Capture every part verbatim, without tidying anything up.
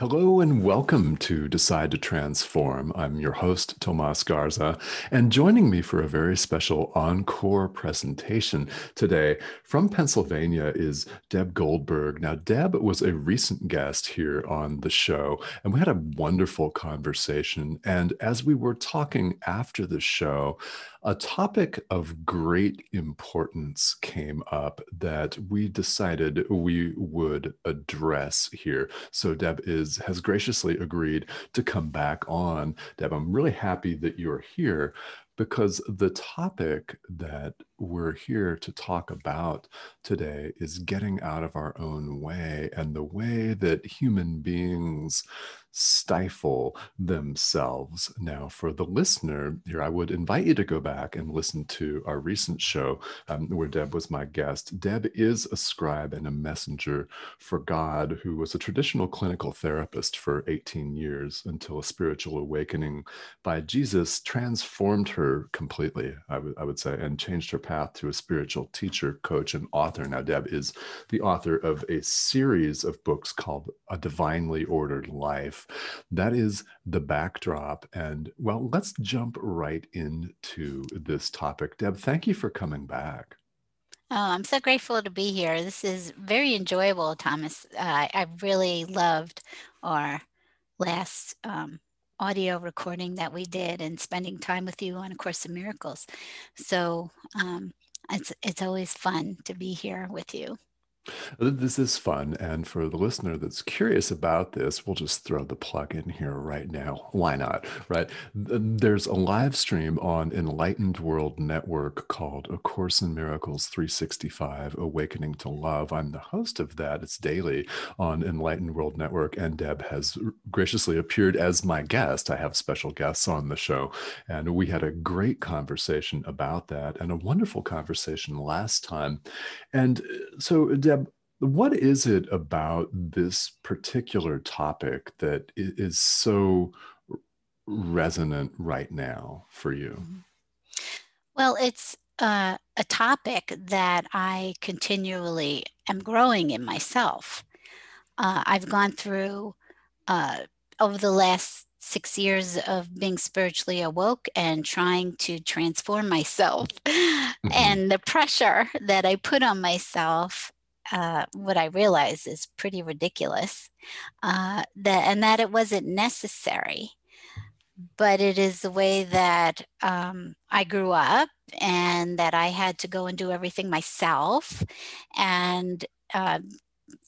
Hello and welcome to Decide to Transform. I'm your host, Tomas Garza, and joining me for a very special encore presentation today from Pennsylvania is Deb Goldberg. Now, Deb was a recent guest here on the show, and we had a wonderful conversation. And as we were talking after the show, a topic of great importance came up that we decided we would address here. So Deb is, has graciously agreed to come back on. Deb, I'm really happy that you're here because the topic that we're here to talk about today is getting out of our own way and the way that human beings stifle themselves. Now, for the listener here, I would invite you to go back and listen to our recent show um, where Deb was my guest. Deb is a scribe and a messenger for God, who was a traditional clinical therapist for eighteen years until a spiritual awakening by Jesus transformed her completely, I, w- I would say, and changed her path to a spiritual teacher, coach, and author. Now, Deb is the author of a series of books called A Divinely Ordered Life. That is the backdrop. And well, let's jump right into this topic. Deb, thank you for coming back. Oh, I'm so grateful to be here. This is very enjoyable, Thomas. Uh, I really loved our last um, audio recording that we did and spending time with you on A Course in Miracles. So um, it's it's always fun to be here with you. This is fun. And for the listener that's curious about this, we'll just throw the plug in here right now. Why not, right? There's a live stream on Enlightened World Network called A Course in Miracles three sixty-five, Awakening to Love. I'm the host of that. It's daily on Enlightened World Network. And Deb has graciously appeared as my guest. I have special guests on the show. And we had a great conversation about that and a wonderful conversation last time. And so, Deb, what is it about this particular topic that is so resonant right now for you? Well, it's uh, a topic that I continually am growing in myself. Uh, I've gone through uh, over the last six years of being spiritually awoke and trying to transform myself, mm-hmm. and the pressure that I put on myself. Uh, what I realized is pretty ridiculous, uh, that and that it wasn't necessary, but it is the way that um, I grew up and that I had to go and do everything myself. And uh,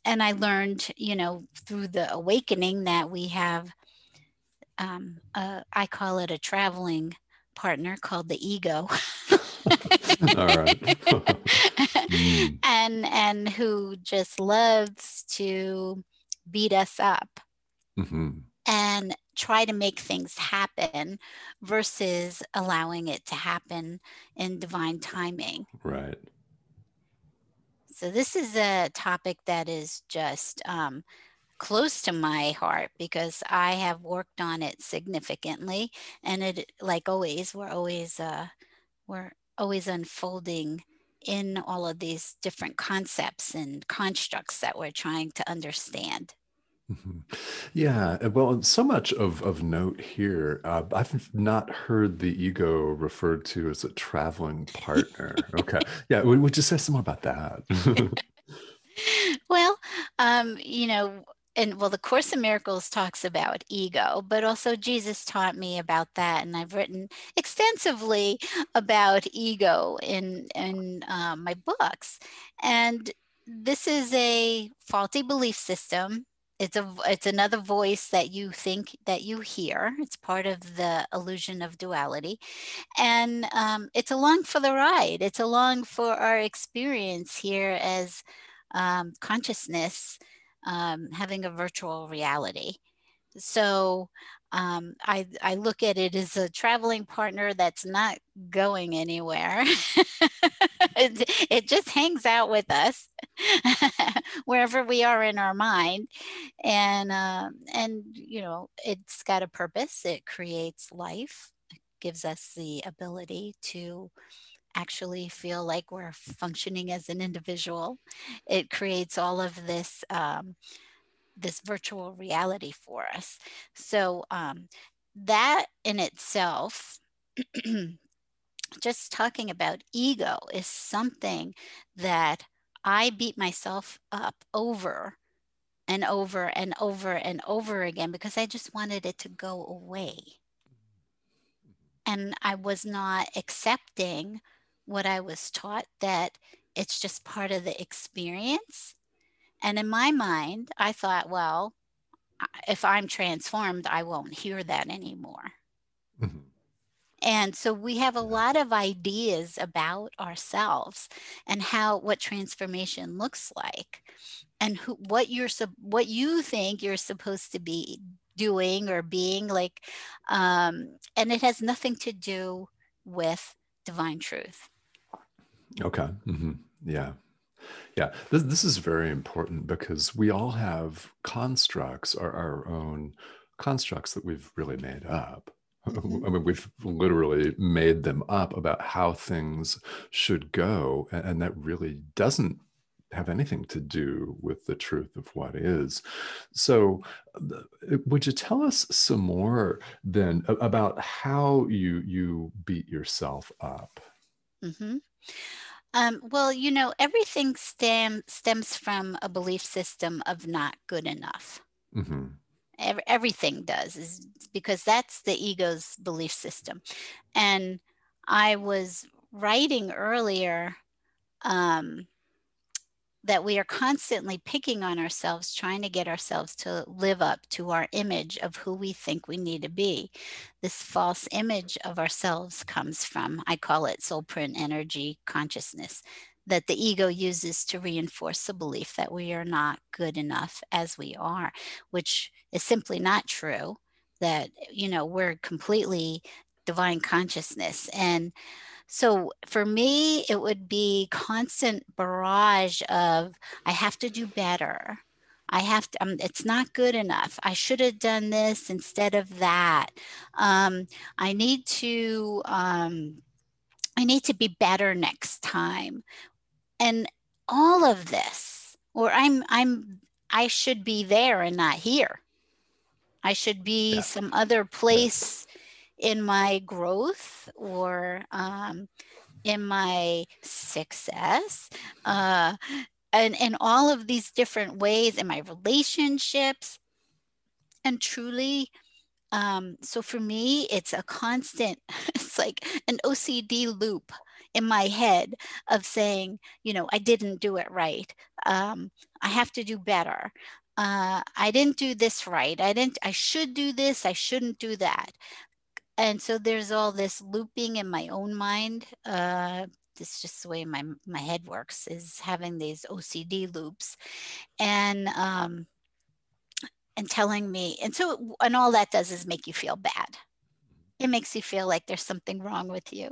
and I learned, you know, through the awakening that we have, um, a, I call it a traveling partner called the ego. All right. mm. And and who just loves to beat us up, mm-hmm. and try to make things happen versus allowing it to happen in divine timing. Right. So this is a topic that is just um, close to my heart because I have worked on it significantly, and it, like always, we're always uh, we're. always unfolding in all of these different concepts and constructs that we're trying to understand. Mm-hmm. Yeah, well, so much of, of note here. Uh, I've not heard the ego referred to as a traveling partner. Okay, yeah, would, would you say some more about that? Well, um, you know, and well, the Course in Miracles talks about ego, but also Jesus taught me about that. And I've written extensively about ego in, in uh, my books. And this is a faulty belief system. It's a, it's another voice that you think that you hear. It's part of the illusion of duality. And um, it's along for the ride. It's along for our experience here as um, consciousness um, having a virtual reality. So um, I, I look at it as a traveling partner that's not going anywhere. it, it just hangs out with us wherever we are in our mind. And, uh, and, you know, it's got a purpose. It creates life. It gives us the ability to actually feel like we're functioning as an individual. It creates all of this um, this virtual reality for us. So um, that in itself, just talking about ego is something that I beat myself up over and over and over and over again because I just wanted it to go away. And I was not accepting what I was taught, that it's just part of the experience. And in my mind, I thought, well, if I'm transformed, I won't hear that anymore. Mm-hmm. And so we have a lot of ideas about ourselves and how, what transformation looks like, and who, what you're, what you think you're supposed to be doing or being like, um, and it has nothing to do with divine truth. Okay. Mm-hmm. Yeah. Yeah, this, this is very important because we all have constructs, or our own constructs that we've really made up. Mm-hmm. I mean, we've literally made them up about how things should go. And that really doesn't have anything to do with the truth of what is. So would you tell us some more then about how you, you beat yourself up? Mm-hmm. Um, well, you know, everything stem, stems from a belief system of not good enough. Mm-hmm. Every, everything does, is because that's the ego's belief system. And I was writing earlier um, that we are constantly picking on ourselves, trying to get ourselves to live up to our image of who we think we need to be. This false image of ourselves comes from, I call it soul print energy consciousness, that the ego uses to reinforce the belief that we are not good enough as we are, which is simply not true, that, you know, we're completely divine consciousness. And so for me, it would be constant barrage of, I have to do better. I have to, um, it's not good enough. I should have done this instead of that. Um, I need to, um, I need to be better next time. And all of this, or I'm, I'm, I should be there and not here. I should be yeah. some other place in my growth, or um, in my success, uh, and in all of these different ways, in my relationships. And truly, um, so for me, it's a constant, it's like an O C D loop in my head of saying, you know, I didn't do it right. Um, I have to do better. Uh, I didn't do this right. I didn't, I should do this. I shouldn't do that. And so there's all this looping in my own mind. Uh, it's just the way my, my head works, is having these O C D loops, and um, and telling me. And so, and all that does is make you feel bad. It makes you feel like there's something wrong with you.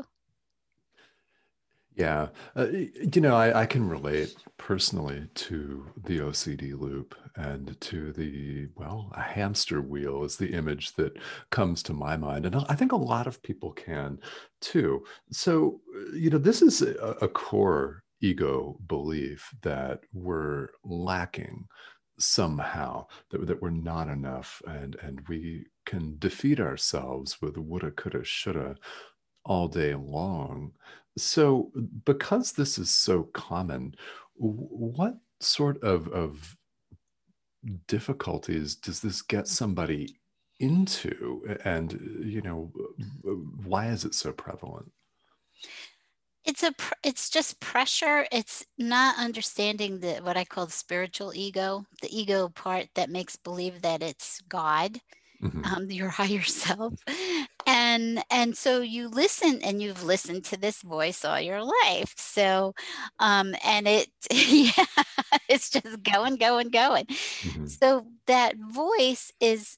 Yeah. Uh, you know, I, I can relate personally to the O C D loop and to the, well, a hamster wheel is the image that comes to my mind. And I think a lot of people can too. So, you know, this is a, a core ego belief that we're lacking somehow, that, that we're not enough, and, and we can defeat ourselves with woulda, coulda, shoulda all day long. So because this is so common, what sort of, of difficulties does this get somebody into? And, you know, why is it so prevalent? It's a, it's just pressure. It's not understanding the, what I call the spiritual ego, the ego part that makes believe that it's God mm-hmm. um, your higher self. And and so you listen, and you've listened to this voice all your life. So, um, and it, yeah, it's just going, going, going. Mm-hmm. So that voice is,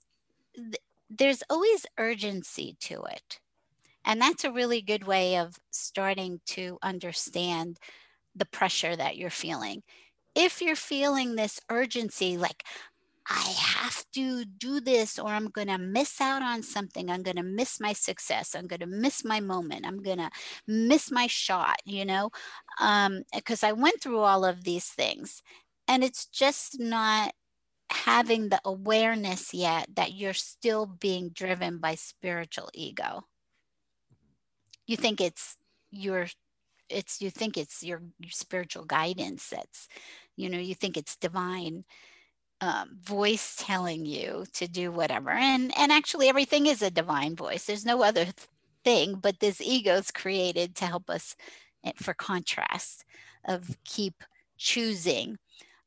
there's always urgency to it. And that's a really good way of starting to understand the pressure that you're feeling. If you're feeling this urgency, like, I have to do this, or I'm going to miss out on something. I'm going to miss my success. I'm going to miss my moment. I'm going to miss my shot, you know, um, because I went through all of these things. And it's just not having the awareness yet that you're still being driven by spiritual ego. You think it's your, it's, you think it's your, your spiritual guidance that's, you know, you think it's divine um, voice telling you to do whatever. And, and actually everything is a divine voice. There's no other th- thing, but this ego's created to help us for contrast of keep choosing,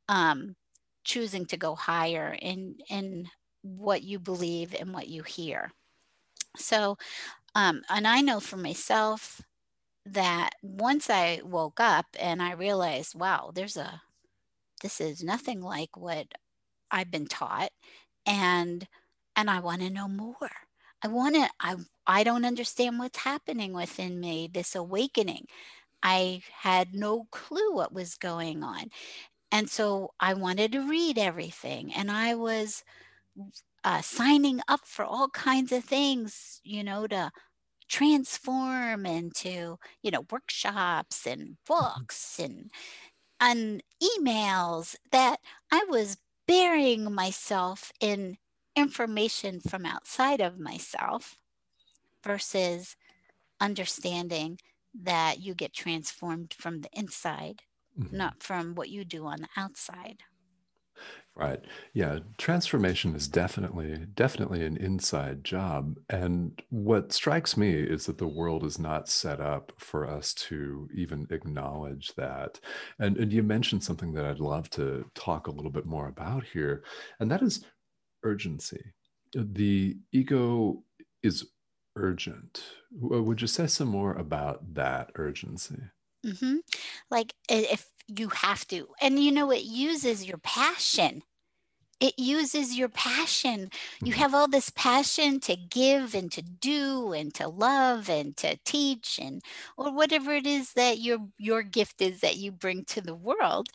um, choosing to go higher in, in what you believe and what you hear. So, Um, and I know for myself that once I woke up and I realized, wow, there's a, this is nothing like what I've been taught. And, and I want to know more. I want to, I, I don't understand what's happening within me, this awakening. I had no clue what was going on. And so I wanted to read everything. And I was Uh, signing up for all kinds of things, you know, to transform and to, you know, workshops and books and, and emails that I was burying myself in information from outside of myself versus understanding that you get transformed from the inside, mm-hmm. not from what you do on the outside. Right. Yeah. Transformation is definitely, definitely an inside job. And what strikes me is that the world is not set up for us to even acknowledge that. And, and you mentioned something that I'd love to talk a little bit more about here, and that is urgency. The ego is urgent. Would you say some more about that urgency? Mm-hmm. Like if you have to, and you know, it uses your passion. It uses your passion. Mm-hmm. You have all this passion to give and to do and to love and to teach and, or whatever it is that your, your gift is that you bring to the world.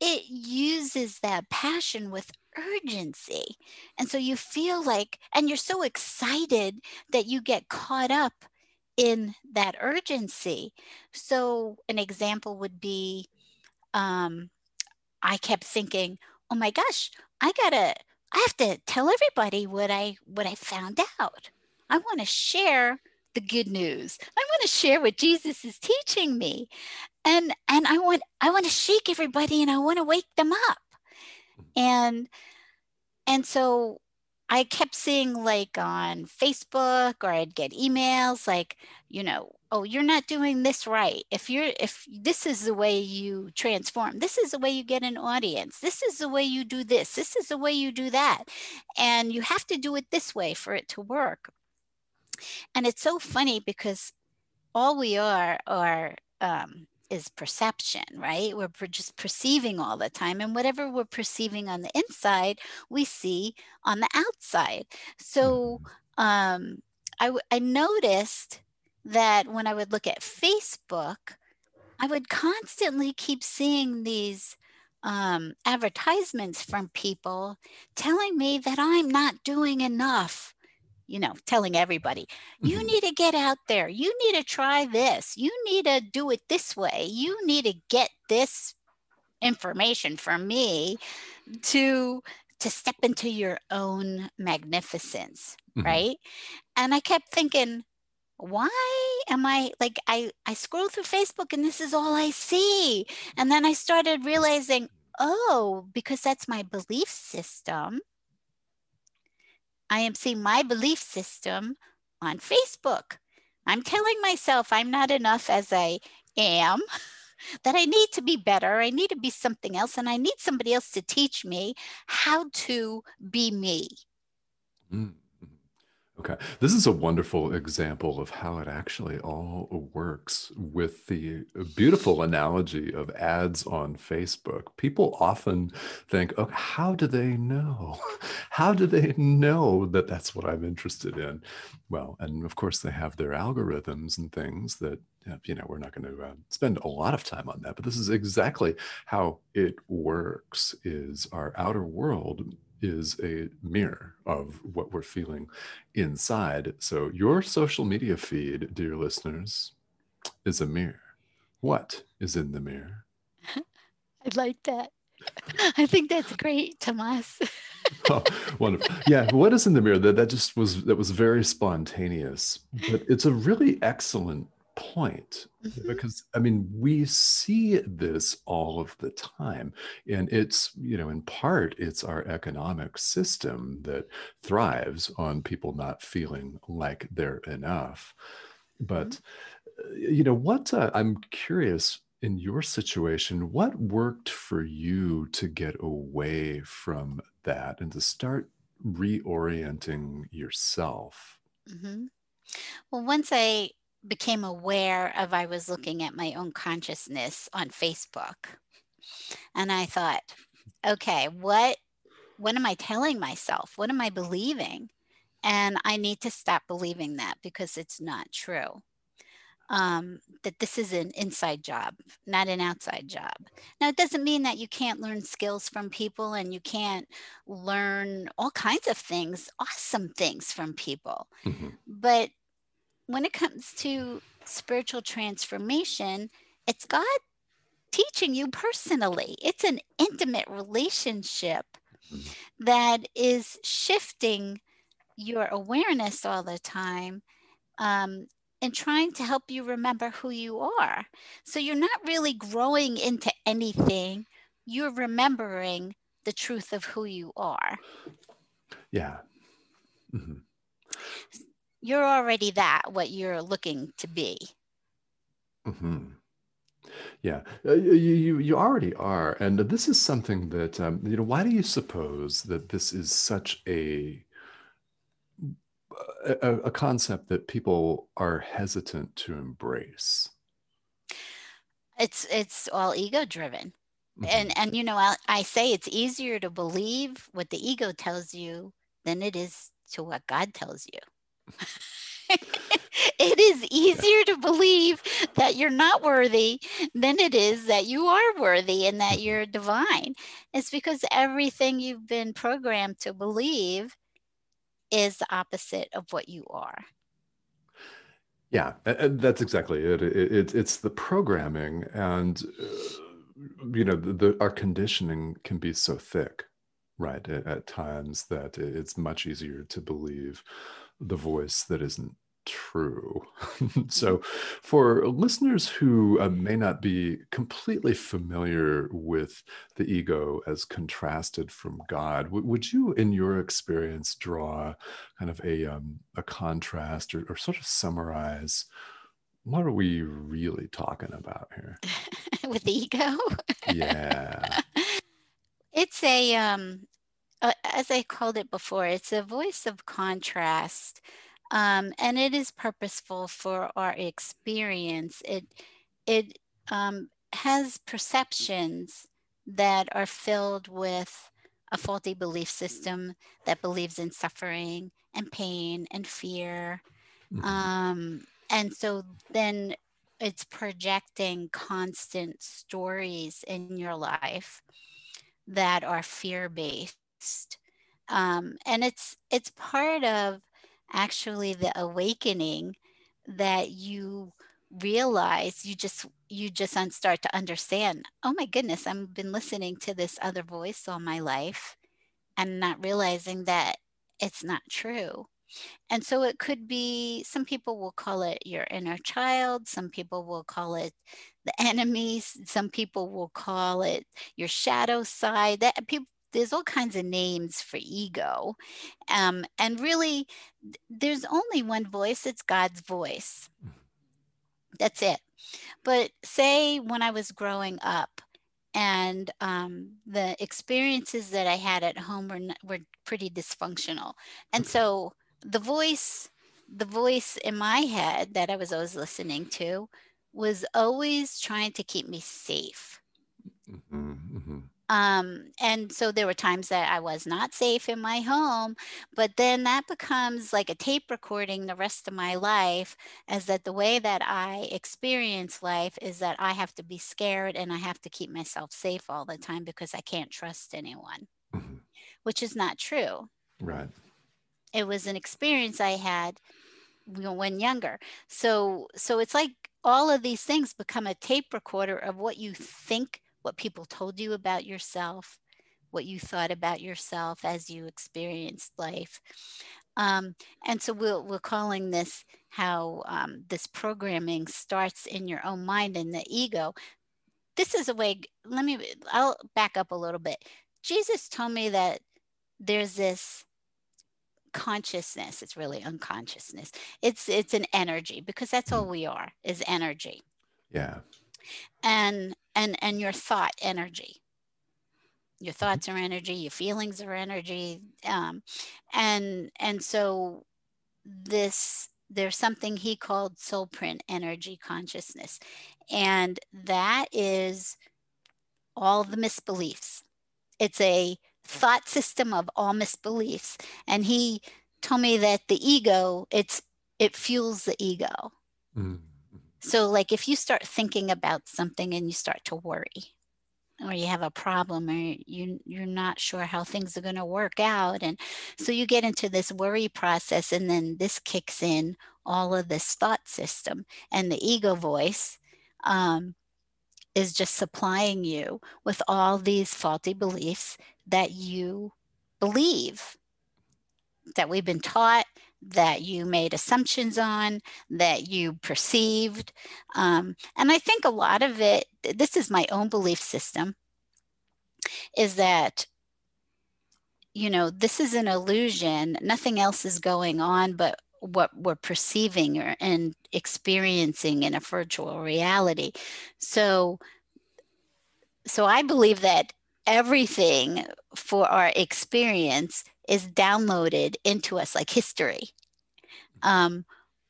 It uses that passion with urgency. And so you feel like, and you're so excited that you get caught up in that urgency. So an example would be, um, I kept thinking, oh my gosh, I gotta, I have to tell everybody what I, what I found out. I want to share the good news. I want to share what Jesus is teaching me. And, and I want, I want to shake everybody, and I want to wake them up. And, and so I kept seeing, like, on Facebook, or I'd get emails like, you know, oh, you're not doing this right. If you're, if this is the way you transform, this is the way you get an audience. This is the way you do this. This is the way you do that. And you have to do it this way for it to work. And it's so funny because all we are are, um, is perception, right? We're just perceiving all the time, and whatever we're perceiving on the inside, we see on the outside. So um, I, I noticed that when I would look at Facebook, I would constantly keep seeing these um, advertisements from people telling me that I'm not doing enough. You know, telling everybody, you need to get out there. You need to try this. You need to do it this way. You need to get this information from me to, to step into your own magnificence, mm-hmm. right? And I kept thinking, why am I, like, I, I scroll through Facebook and this is all I see. And then I started realizing, oh, because that's my belief system. I am seeing my belief system on Facebook. I'm telling myself I'm not enough as I am, that I need to be better. I need to be something else. And I need somebody else to teach me how to be me. Mm. Okay. This is a wonderful example of how it actually all works with the beautiful analogy of ads on Facebook. People often think, oh, how do they know? How do they know that that's what I'm interested in? Well, and of course they have their algorithms and things that, you know, we're not going to uh, spend a lot of time on that, but this is exactly how it works. Is our outer world is a mirror of what we're feeling inside. So your social media feed, dear listeners, is a mirror. What is in the mirror? I like that. I think that's great, Tomas. Oh, wonderful. Yeah, what is in the mirror? That that just was that was very spontaneous, but it's a really excellent point, mm-hmm. because I mean, we see this all of the time, and it's, you know, in part it's our economic system that thrives on people not feeling like they're enough. But mm-hmm. you know what, uh, I'm curious, in your situation, what worked for you to get away from that and to start reorienting yourself? Mm-hmm. Well, once I became aware of I was looking at my own consciousness on Facebook, and I thought, okay, what what am I telling myself? What am I believing? And I need to stop believing that, because it's not true. Um, that this is an inside job, not an outside job. Now, it doesn't mean that you can't learn skills from people, and you can't learn all kinds of things, awesome things from people. Mm-hmm. But when it comes to spiritual transformation, it's God teaching you personally. It's an intimate relationship that is shifting your awareness all the time, um, and trying to help you remember who you are. So you're not really growing into anything. You're remembering the truth of who you are. Yeah. Mm-hmm. You're already that, what you're looking to be. Mm-hmm. Yeah, uh, you, you already are. And this is something that, um, you know, why do you suppose that this is such a, a, a concept that people are hesitant to embrace? It's, it's all ego driven. Mm-hmm. And, and, you know, I, I say it's easier to believe what the ego tells you than it is to what God tells you. It is easier to believe that you're not worthy than it is that you are worthy and that you're divine. It's because everything you've been programmed to believe is the opposite of what you are. Yeah, that's exactly it. It, it it's the programming, and uh, you know, the, the, our conditioning can be so thick, right, at, at times, that it's much easier to believe the voice that isn't true. So for listeners who uh, may not be completely familiar with the ego as contrasted from God, w- would you, in your experience, draw kind of a, um, a contrast, or, or sort of summarize what are we really talking about here? With the ego? Yeah. It's a... Um... as I called it before, it's a voice of contrast, um, and it is purposeful for our experience. It it um, has perceptions that are filled with a faulty belief system that believes in suffering and pain and fear. Mm-hmm. Um, and so then it's projecting constant stories in your life that are fear-based. Um, and it's it's part of actually the awakening that you realize you just you just start to understand, oh my goodness, I've been listening to this other voice all my life and not realizing that it's not true. And so it could be, some people will call it your inner child, some people will call it the enemies, some people will call it your shadow side. That people There's all kinds of names for ego. Um, and really, th- there's only one voice. It's God's voice. That's it. But say when I was growing up And um, the experiences that I had at home were, not, were pretty dysfunctional. And so the voice, the voice in my head that I was always listening to was always trying to keep me safe. Mm-hmm, mm-hmm. Um, and so there were times that I was not safe in my home, but then that becomes like a tape recording the rest of my life, as that the way that I experience life is that I have to be scared and I have to keep myself safe all the time because I can't trust anyone, mm-hmm. which is not true. Right. It was an experience I had when younger. So, so it's like all of these things become a tape recorder of what you think, what people told you about yourself, what you thought about yourself as you experienced life. Um, and so we'll, we're calling this how um, this programming starts in your own mind and the ego. This is a way, let me, I'll back up a little bit. Jesus told me that there's this consciousness, it's really unconsciousness. It's, it's an energy, because that's all we are, is energy. Yeah. And and and your thought energy, your thoughts are energy, your feelings are energy, um, and and so this there's something he called soul print energy consciousness, and that is all the misbeliefs. It's a thought system of all misbeliefs, and he told me that the ego, it's it fuels the ego. Mm. So like if you start thinking about something and you start to worry, or you have a problem, or you, you're not sure how things are going to work out. And so you get into this worry process, and then this kicks in all of this thought system, and the ego voice um, is just supplying you with all these faulty beliefs that you believe, that we've been taught, that you made assumptions on, that you perceived. Um, and I think a lot of it, this is my own belief system, is that, you know, this is an illusion. Nothing else is going on but what we're perceiving or, and experiencing in a virtual reality. So, so I believe that everything for our experience is downloaded into us like history. Um,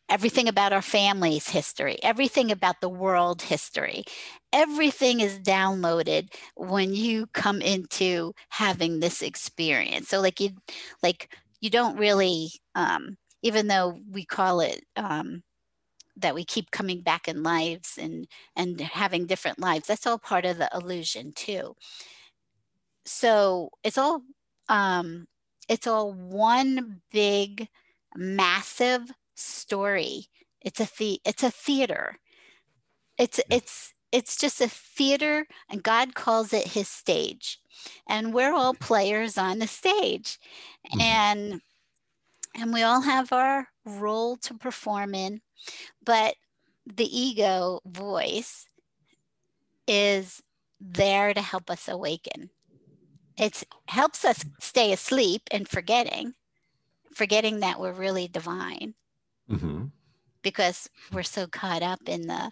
everything about our family's history, everything about the world history, everything is downloaded when you come into having this experience. So like you, like you don't really, um, even though we call it um, that we keep coming back in lives and, and having different lives, that's all part of the illusion too. So it's all, um, it's all one big, massive story. It's a the, it's a theater. It's it's it's just a theater, and God calls it His stage, and we're all players on the stage, mm-hmm. and and we all have our role to perform in, but the ego voice is there to help us awaken. It helps us stay asleep and forgetting, forgetting that we're really divine, mm-hmm. because we're so caught up in the,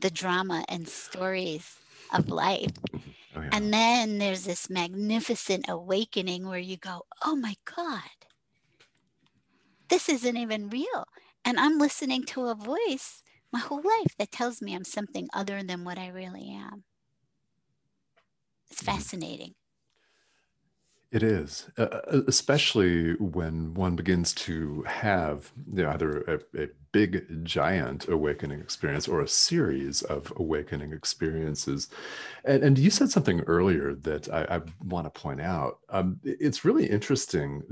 the drama and stories of life. Oh, yeah. And then there's this magnificent awakening where you go, oh my God, this isn't even real. And I'm listening to a voice my whole life that tells me I'm something other than what I really am. It's fascinating. It is, uh, especially when one begins to have, you know, either a, a big, giant awakening experience or a series of awakening experiences. And, and you said something earlier that I, I want to point out. Um, it's really interesting.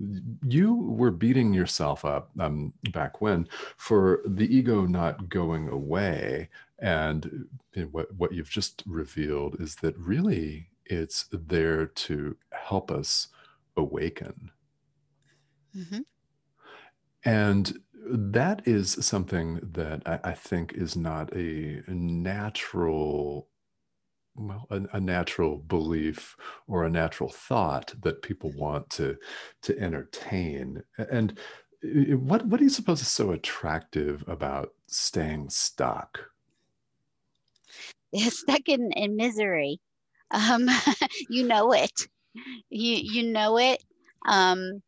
You were beating yourself up um, back when for the ego not going away. And you know, what, what you've just revealed is that really, it's there to help us awaken. Mm-hmm. And that is something that I, I think is not a natural, well, a, a natural belief or a natural thought that people want to, to entertain. And what, what do you suppose is so attractive about staying stuck? Stuck in, in misery. Um, you know it. You you know it. Um,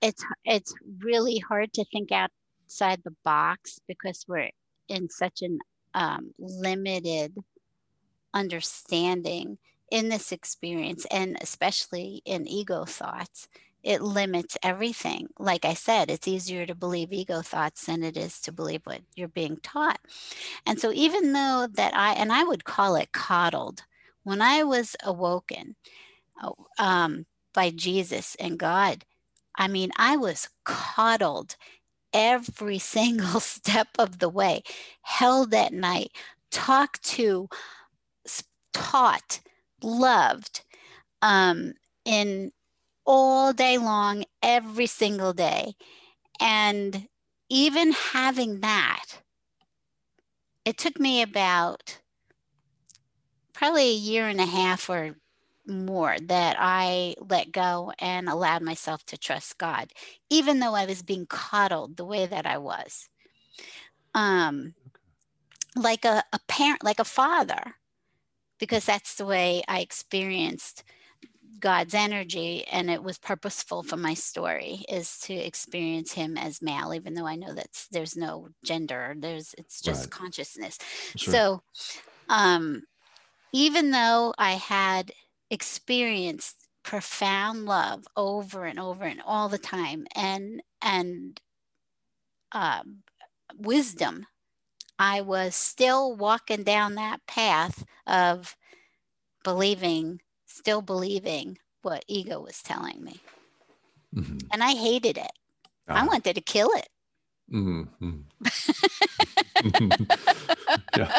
it's it's really hard to think outside the box because we're in such an um, limited understanding in this experience, and especially in ego thoughts. It limits everything. Like I said, it's easier to believe ego thoughts than it is to believe what you're being taught. And so even though that I, and I would call it coddled, when I was awoken um, by Jesus and God, I mean, I was coddled every single step of the way, held at night, talked to, taught, loved, um, in all day long, every single day. And even having that, it took me about probably a year and a half or more that I let go and allowed myself to trust God, even though I was being coddled the way that I was. Um, like a, a parent, like a father, because that's the way I experienced God's energy, and it was purposeful for my story is to experience him as male, even though I know that there's no gender, there's it's just right. consciousness. Sure. So um, even though I had experienced profound love over and over and all the time, and and uh, wisdom, I was still walking down that path of believing still believing what ego was telling me. Mm-hmm. And I hated it. Ah. I wanted to kill it. Mm-hmm. yeah.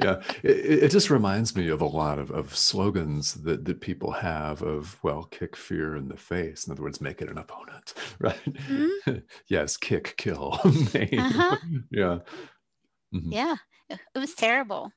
Yeah. It, it just reminds me of a lot of, of slogans that, that people have of, well, kick fear in the face. In other words, make it an opponent, right? Mm-hmm. Yes. Kick, kill. uh-huh. Yeah. Mm-hmm. Yeah. It was terrible.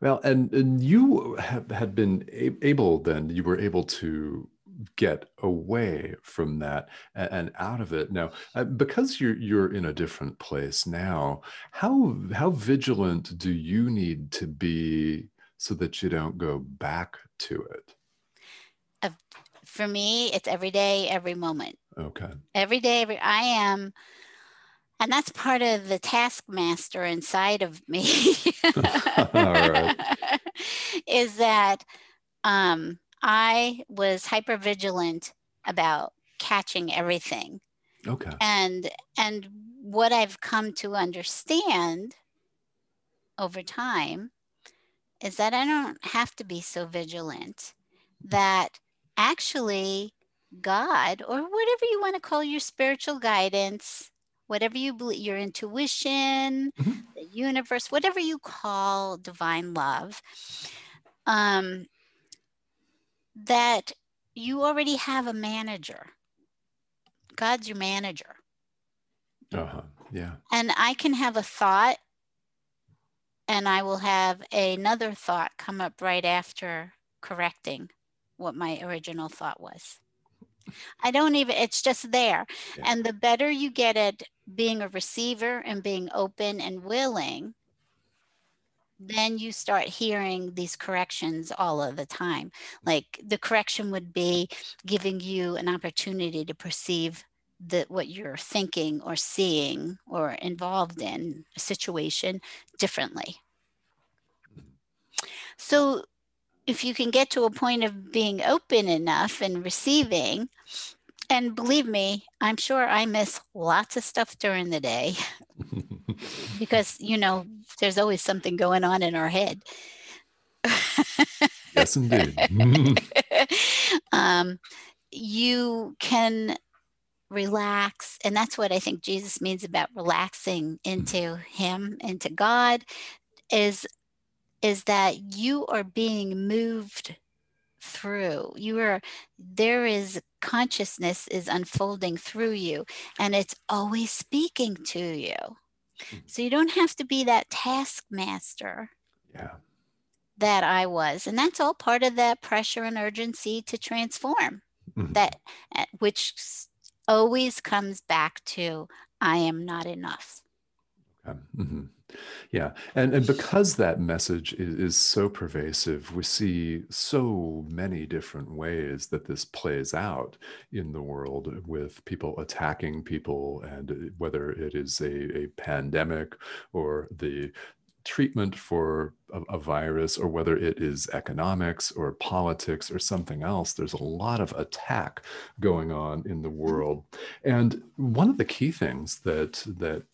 Well, and, and you have, had been able then, you were able to get away from that and, and out of it. Now, uh, because you're, you're in a different place now, how, how vigilant do you need to be so that you don't go back to it? Uh, for me, it's every day, every moment. Okay. Every day, every, I am... And that's part of the taskmaster inside of me is that um, I was hypervigilant about catching everything. Okay. And, and what I've come to understand over time is that I don't have to be so vigilant, that actually God, or whatever you want to call your spiritual guidance, whatever you believe, your intuition, mm-hmm. the universe, whatever you call divine love, um, that you already have a manager. God's your manager. Uh-huh. Yeah. And I can have a thought, and I will have another thought come up right after correcting what my original thought was. I don't even, it's just there. Yeah. And the better you get at being a receiver and being open and willing, then you start hearing these corrections all of the time. Like the correction would be giving you an opportunity to perceive that what you're thinking or seeing or involved in a situation differently. So if you can get to a point of being open enough and receiving, and believe me, I'm sure I miss lots of stuff during the day because, you know, there's always something going on in our head. Yes, indeed. um, you can relax. And that's what I think Jesus means about relaxing into him, into God, is is that you are being moved through. You are, there is consciousness is unfolding through you, and it's always speaking to you. So you don't have to be that taskmaster yeah. that I was. And that's all part of that pressure and urgency to transform, mm-hmm. that which always comes back to, I am not enough. Okay. Mm-hmm. Yeah. And, and because that message is, is so pervasive, we see so many different ways that this plays out in the world, with people attacking people, and whether it is a, a pandemic or the treatment for a, a virus, or whether it is economics or politics or something else, there's a lot of attack going on in the world. And one of the key things that, that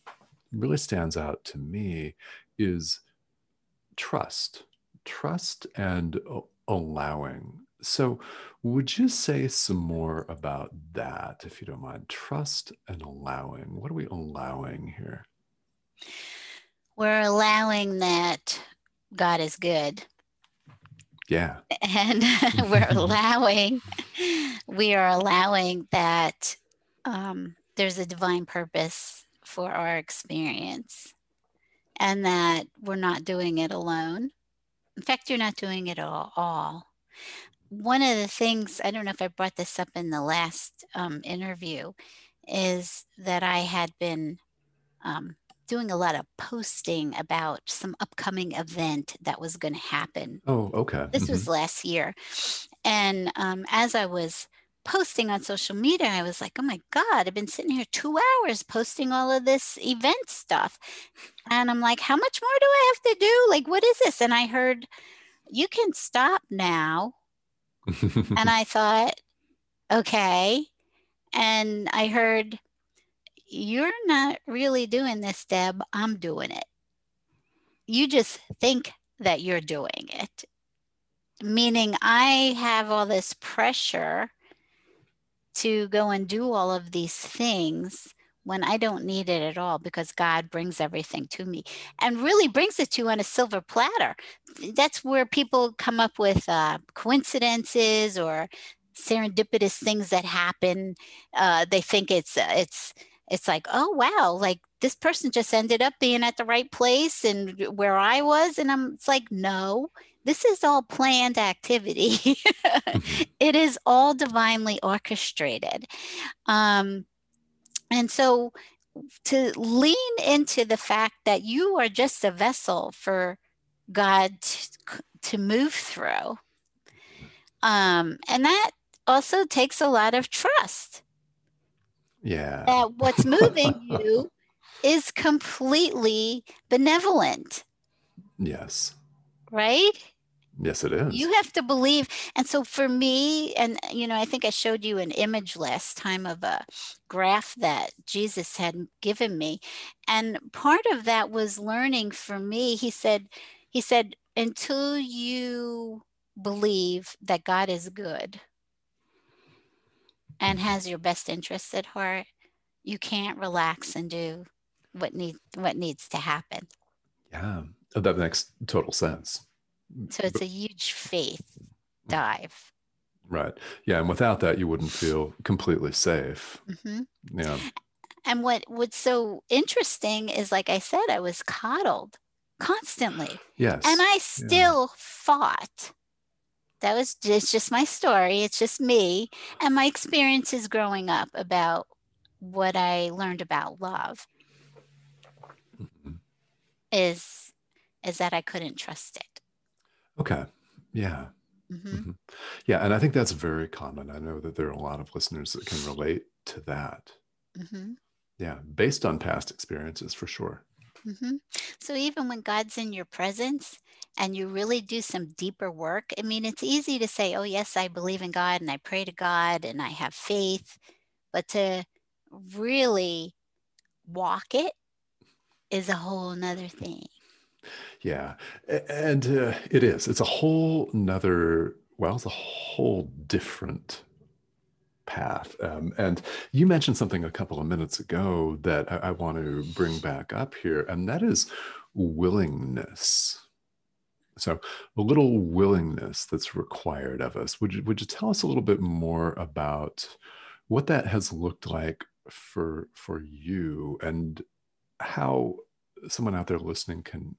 really stands out to me is trust, trust and allowing. So would you say some more about that, if you don't mind? Trust and allowing. What are we allowing here? We're allowing that God is good. Yeah. And we're allowing, we are allowing that um, there's a divine purpose for our experience, and that we're not doing it alone. In fact, you're not doing it all. all. One of the things, I don't know if I brought this up in the last um, interview, is that I had been um, doing a lot of posting about some upcoming event that was going to happen. Oh, okay. This mm-hmm. was last year. And um, as I was posting on social media, I was like, oh my God, I've been sitting here two hours posting all of this event stuff. And I'm like, how much more do I have to do? Like, what is this? And I heard, you can stop now. And I thought, okay. And I heard, you're not really doing this, Deb. I'm doing it. You just think that you're doing it. Meaning, I have all this pressure to go and do all of these things when I don't need it at all, because God brings everything to me and really brings it to you on a silver platter. That's where people come up with uh, coincidences or serendipitous things that happen. Uh, they think it's uh, it's It's like, oh, wow, like this person just ended up being at the right place and where I was. And I'm it's like, no, this is all planned activity. It is all divinely orchestrated. Um, and so to lean into the fact that you are just a vessel for God to, to move through. Um, and that also takes a lot of trust. Yeah. That what's moving you is completely benevolent. Yes. Right? Yes, it is. You have to believe. And so for me, and, you know, I think I showed you an image last time of a graph that Jesus had given me. And part of that was learning for me. He said, he said, until you believe that God is good and has your best interests at heart, you can't relax and do what needs what needs to happen. Yeah, that makes total sense. So it's a huge faith dive. Right. Yeah, and without that, you wouldn't feel completely safe. Mm-hmm. Yeah. And what what's so interesting is, like I said, I was coddled constantly. Yes. And I still yeah. fought. That was just, just my story. It's just me and my experiences growing up about what I learned about love mm-hmm. is, is that I couldn't trust it. Okay. Yeah. Mm-hmm. Mm-hmm. Yeah. And I think that's very common. I know that there are a lot of listeners that can relate to that. Mm-hmm. Yeah. Based on past experiences, for sure. Mm-hmm. So even when God's in your presence, and you really do some deeper work. I mean, it's easy to say, oh, yes, I believe in God and I pray to God and I have faith. But to really walk it is a whole nother thing. Yeah. And uh, it is. It's a whole nother, well, it's a whole different path. Um, and you mentioned something a couple of minutes ago that I, I want to bring back up here, and that is willingness. So a little willingness that's required of us. Would you, would you tell us a little bit more about what that has looked like for, for you, and how someone out there listening can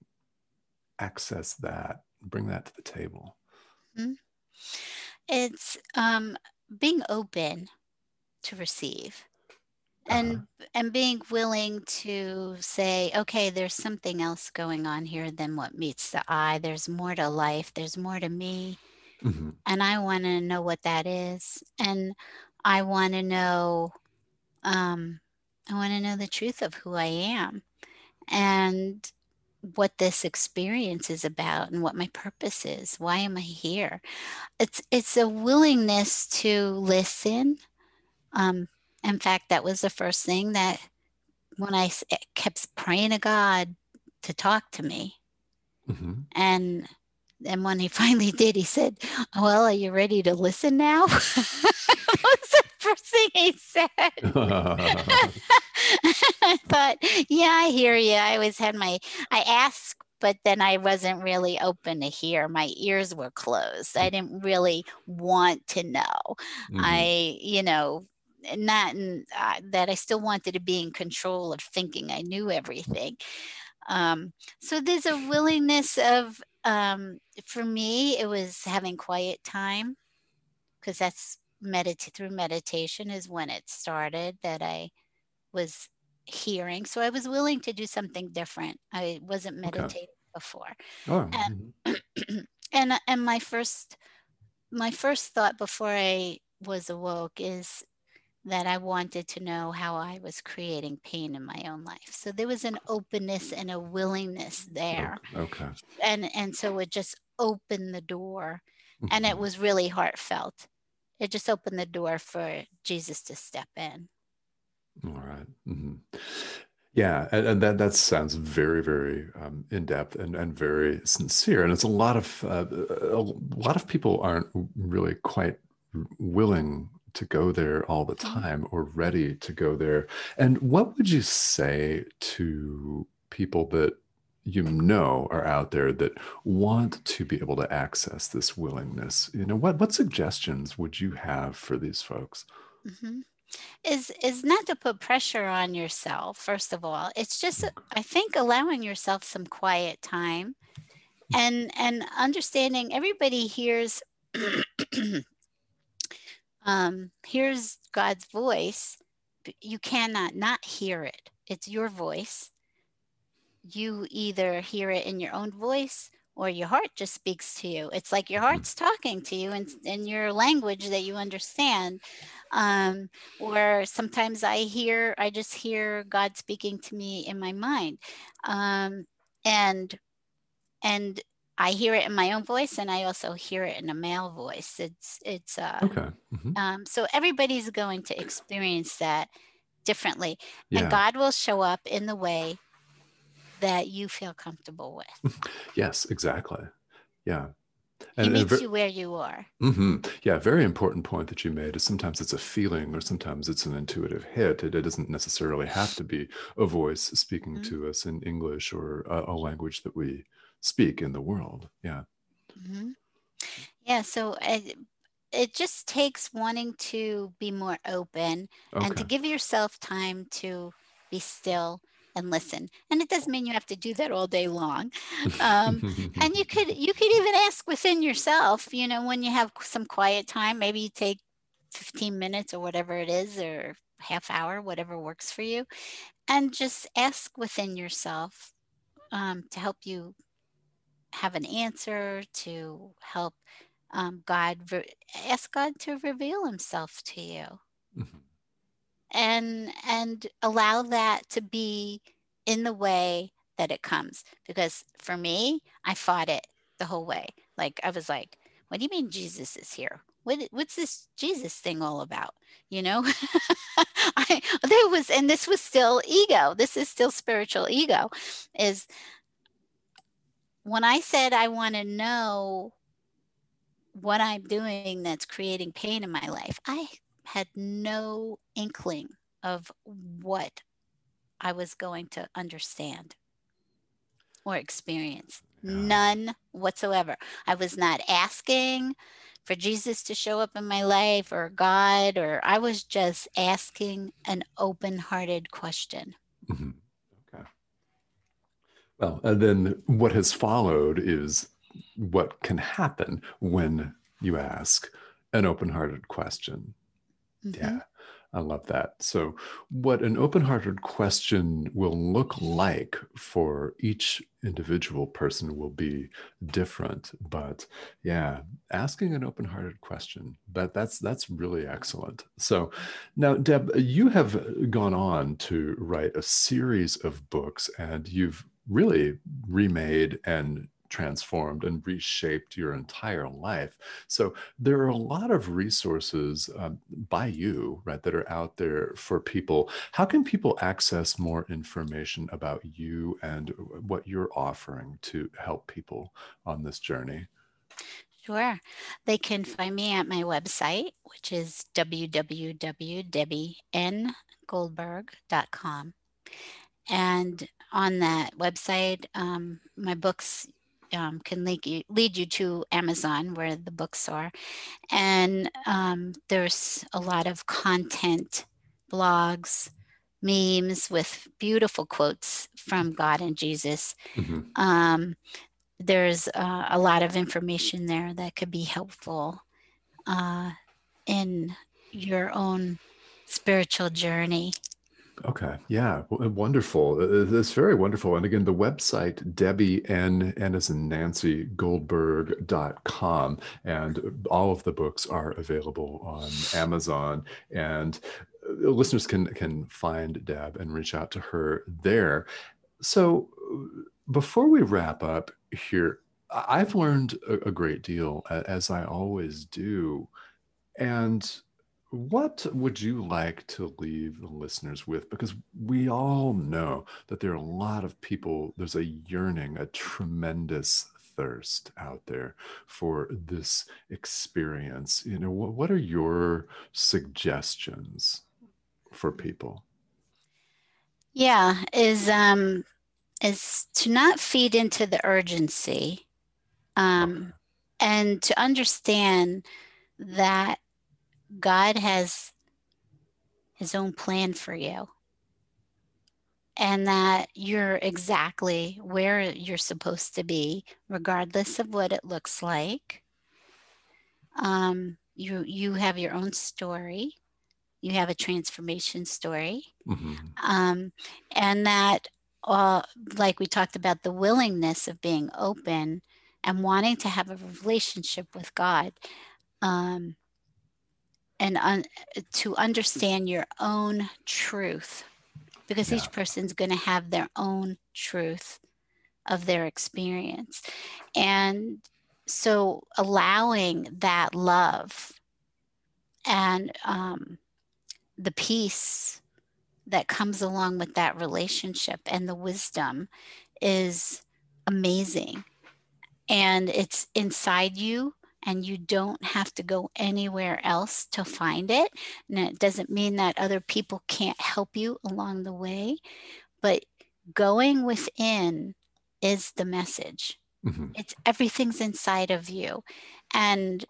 access that, bring that to the table? Mm-hmm. It's um, being open to receive. and uh-huh. and being willing to say, okay, there's something else going on here than what meets the eye. There's more to life. There's more to me. Mm-hmm. And I want to know what that is. And I want to know, um, I want to know the truth of who I am and what this experience is about and what my purpose is. Why am I here? It's, it's a willingness to listen. Um, in fact, that was the first thing that when I kept praying to God to talk to me, mm-hmm. and And when he finally did, he said, well, are you ready to listen now? That was the first thing he said. I thought, yeah, I hear you. I always had my, I asked, but then I wasn't really open to hear. My ears were closed. I didn't really want to know. Mm-hmm. I, you know, not in, uh, that I still wanted to be in control of thinking I knew everything. Um, so there's a willingness of, Um, for me, it was having quiet time, because that's medit- through meditation is when it started that I was hearing. So I was willing to do something different. I wasn't meditating okay. before. Oh. And, mm-hmm. and, and my first, my first thought before I was awoke is that I wanted to know how I was creating pain in my own life. So there was an openness and a willingness there. Okay. And and so it just opened the door. Mm-hmm. And it was really heartfelt. It just opened the door for Jesus to step in. All right. Mm-hmm. Yeah, and, and that, that sounds very, very um, in-depth and, and very sincere. And it's a lot of, uh, a lot of people aren't really quite willing to go there all the time or ready to go there. And what would you say to people that you know are out there that want to be able to access this willingness? You know, what what suggestions would you have for these folks? Mm-hmm. Is is not to put pressure on yourself, first of all. It's just, okay. I think, allowing yourself some quiet time and and understanding everybody hears Um, here's God's voice. You cannot not hear it. It's your voice. You either hear it in your own voice or your heart just speaks to you. It's like your heart's talking to you in, in your language that you understand. Um, or sometimes I hear, I just hear God speaking to me in my mind. Um, and, and I hear it in my own voice, and I also hear it in a male voice. It's, it's, uh, okay. Mm-hmm. um, so everybody's going to experience that differently, yeah. and God will show up in the way that you feel comfortable with. Yes, exactly. Yeah. And, he meets and ver- you where you are. Mm-hmm. Yeah, very important point that you made is sometimes it's a feeling or sometimes it's an intuitive hit. It, it doesn't necessarily have to be a voice speaking mm-hmm. to us in English or a, a language that we speak in the world. Yeah. Mm-hmm. Yeah. So it, it just takes wanting to be more open okay. and to give yourself time to be still and listen. And it doesn't mean you have to do that all day long. Um, and you could, you could even ask within yourself, you know, when you have some quiet time, maybe you take fifteen minutes or whatever it is, or half hour, whatever works for you, and just ask within yourself um, to help you have an answer, to help um, God, re- ask God to reveal himself to you, mm-hmm. and and allow that to be in the way that it comes. Because for me, I fought it the whole way. Like, I was like, what do you mean Jesus is here? What, what's this Jesus thing all about? You know, I, there was, and this was still ego. This is still spiritual ego, is when I said I want to know what I'm doing that's creating pain in my life, I had no inkling of what I was going to understand or experience. Yeah. None whatsoever. I was not asking for Jesus to show up in my life or God, or I was just asking an open-hearted question. Mm-hmm. Well, and then what has followed is what can happen when you ask an open-hearted question. Mm-hmm. Yeah. I love that. So what an open-hearted question will look like for each individual person will be different, but yeah, asking an open-hearted question, that that's, that's really excellent. So now, Deb, you have gone on to write a series of books, and you've really remade and transformed and reshaped your entire life. So there are a lot of resources um, by you, right, that are out there for people. How can people access more information about you and what you're offering to help people on this journey? Sure. They can find me at my website, which is w w w dot debbie n goldberg dot com. And on that website, um, my books Um, can lead you, lead you to Amazon, where the books are. And um, there's a lot of content, blogs, memes with beautiful quotes from God and Jesus. Mm-hmm. Um, there's uh, a lot of information there that could be helpful uh, in your own spiritual journey. Okay. Yeah. Wonderful. That's very wonderful. And again, the website, Debbie N, N as in Nancy, Goldberg dot com. And all of the books are available on Amazon. And listeners can, can find Deb and reach out to her there. So before we wrap up here, I've learned a, a great deal, as I always do. And what would you like to leave the listeners with? Because we all know that there are a lot of people, there's a yearning, a tremendous thirst out there for this experience. You know, what, what are your suggestions for people? Yeah, is um, is to not feed into the urgency, um, okay. and to understand that God has his own plan for you, and that you're exactly where you're supposed to be, regardless of what it looks like. Um, you, you have your own story. You have a transformation story. Mm-hmm. Um, and that, uh, like we talked about, the willingness of being open and wanting to have a relationship with God. Um, and un- to understand your own truth, because yeah. each person's going to have their own truth of their experience. And so allowing that love and um, the peace that comes along with that relationship and the wisdom is amazing. And it's inside you, and you don't have to go anywhere else to find it. And it doesn't mean that other people can't help you along the way, but going within is the message. Mm-hmm. It's everything's inside of you. And,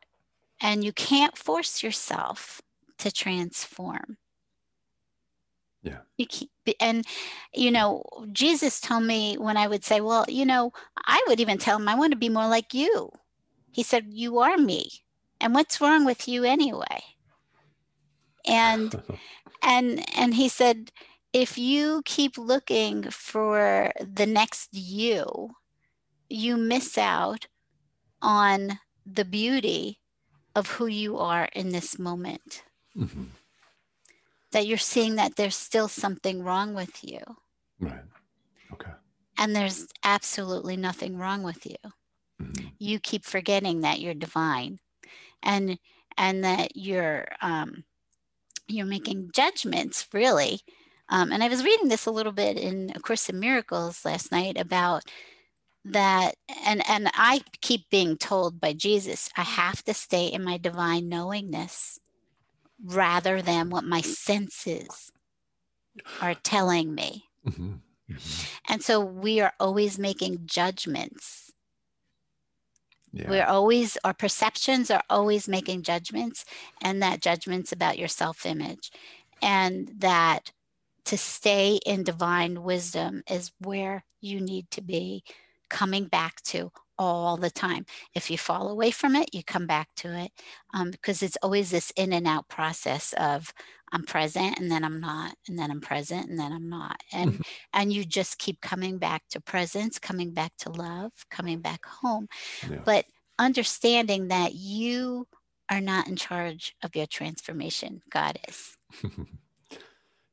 and you can't force yourself to transform. Yeah. You keep, and, you know, Jesus told me when I would say, well, you know, I would even tell him, I want to be more like you. He said, you are me. And what's wrong with you anyway? And and and he said, if you keep looking for the next you, you miss out on the beauty of who you are in this moment. Mm-hmm. That you're seeing that there's still something wrong with you. Right. Okay. And there's absolutely nothing wrong with you. Mm-hmm. You keep forgetting that you're divine, and and that you're um, you're making judgments, really. Um, and I was reading this a little bit in A Course in Miracles last night about that, and, and I keep being told by Jesus, I have to stay in my divine knowingness rather than what my senses are telling me. Mm-hmm. Mm-hmm. And so we are always making judgments. Yeah. We're always, our perceptions are always making judgments, and that judgment's about your self-image, and that to stay in divine wisdom is where you need to be coming back to all the time. If you fall away from it, you come back to it, um, because it's always this in and out process of I'm present and then I'm not, and then I'm present and then I'm not. And mm-hmm. and you just keep coming back to presence, coming back to love, coming back home. Yeah. But understanding that you are not in charge of your transformation. God is.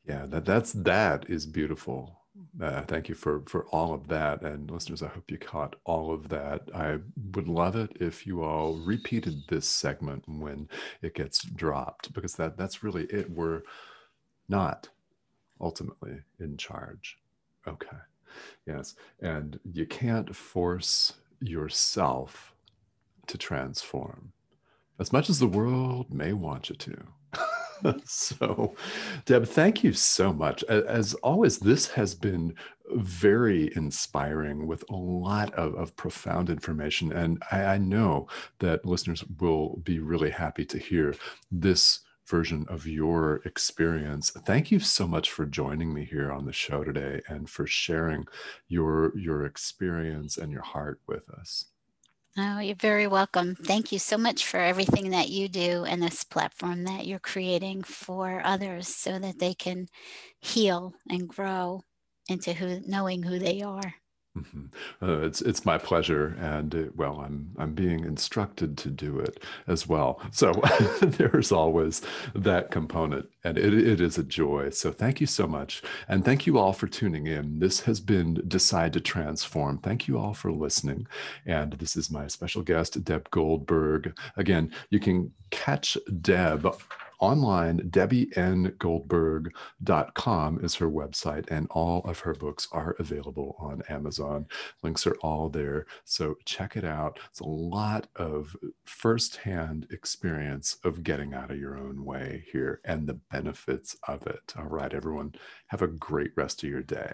Yeah, that, that's, that is beautiful. Uh, thank you for, for all of that. And listeners, I hope you caught all of that. I would love it if you all repeated this segment when it gets dropped, because that, that's really it. We're not ultimately in charge. Okay. Yes. And you can't force yourself to transform as much as the world may want you to. So, Deb, thank you so much. As always, this has been very inspiring with a lot of, of profound information. And I, I know that listeners will be really happy to hear this version of your experience. Thank you so much for joining me here on the show today and for sharing your, your experience and your heart with us. Oh, you're very welcome. Thank you so much for everything that you do and this platform that you're creating for others so that they can heal and grow into who, knowing who they are. Mm-hmm. Uh, it's it's my pleasure, and uh, well, I'm I'm being instructed to do it as well. So there's always that component, and it, it is a joy. So thank you so much, and thank you all for tuning in. This has been Decide to Transform. Thank you all for listening, and this is my special guest, Deb Goldberg. Again, you can catch Deb online, Debbie N Goldberg dot com is her website, and all of her books are available on Amazon. Links are all there, so check it out. It's a lot of firsthand experience of getting out of your own way here and the benefits of it. All right, everyone, have a great rest of your day.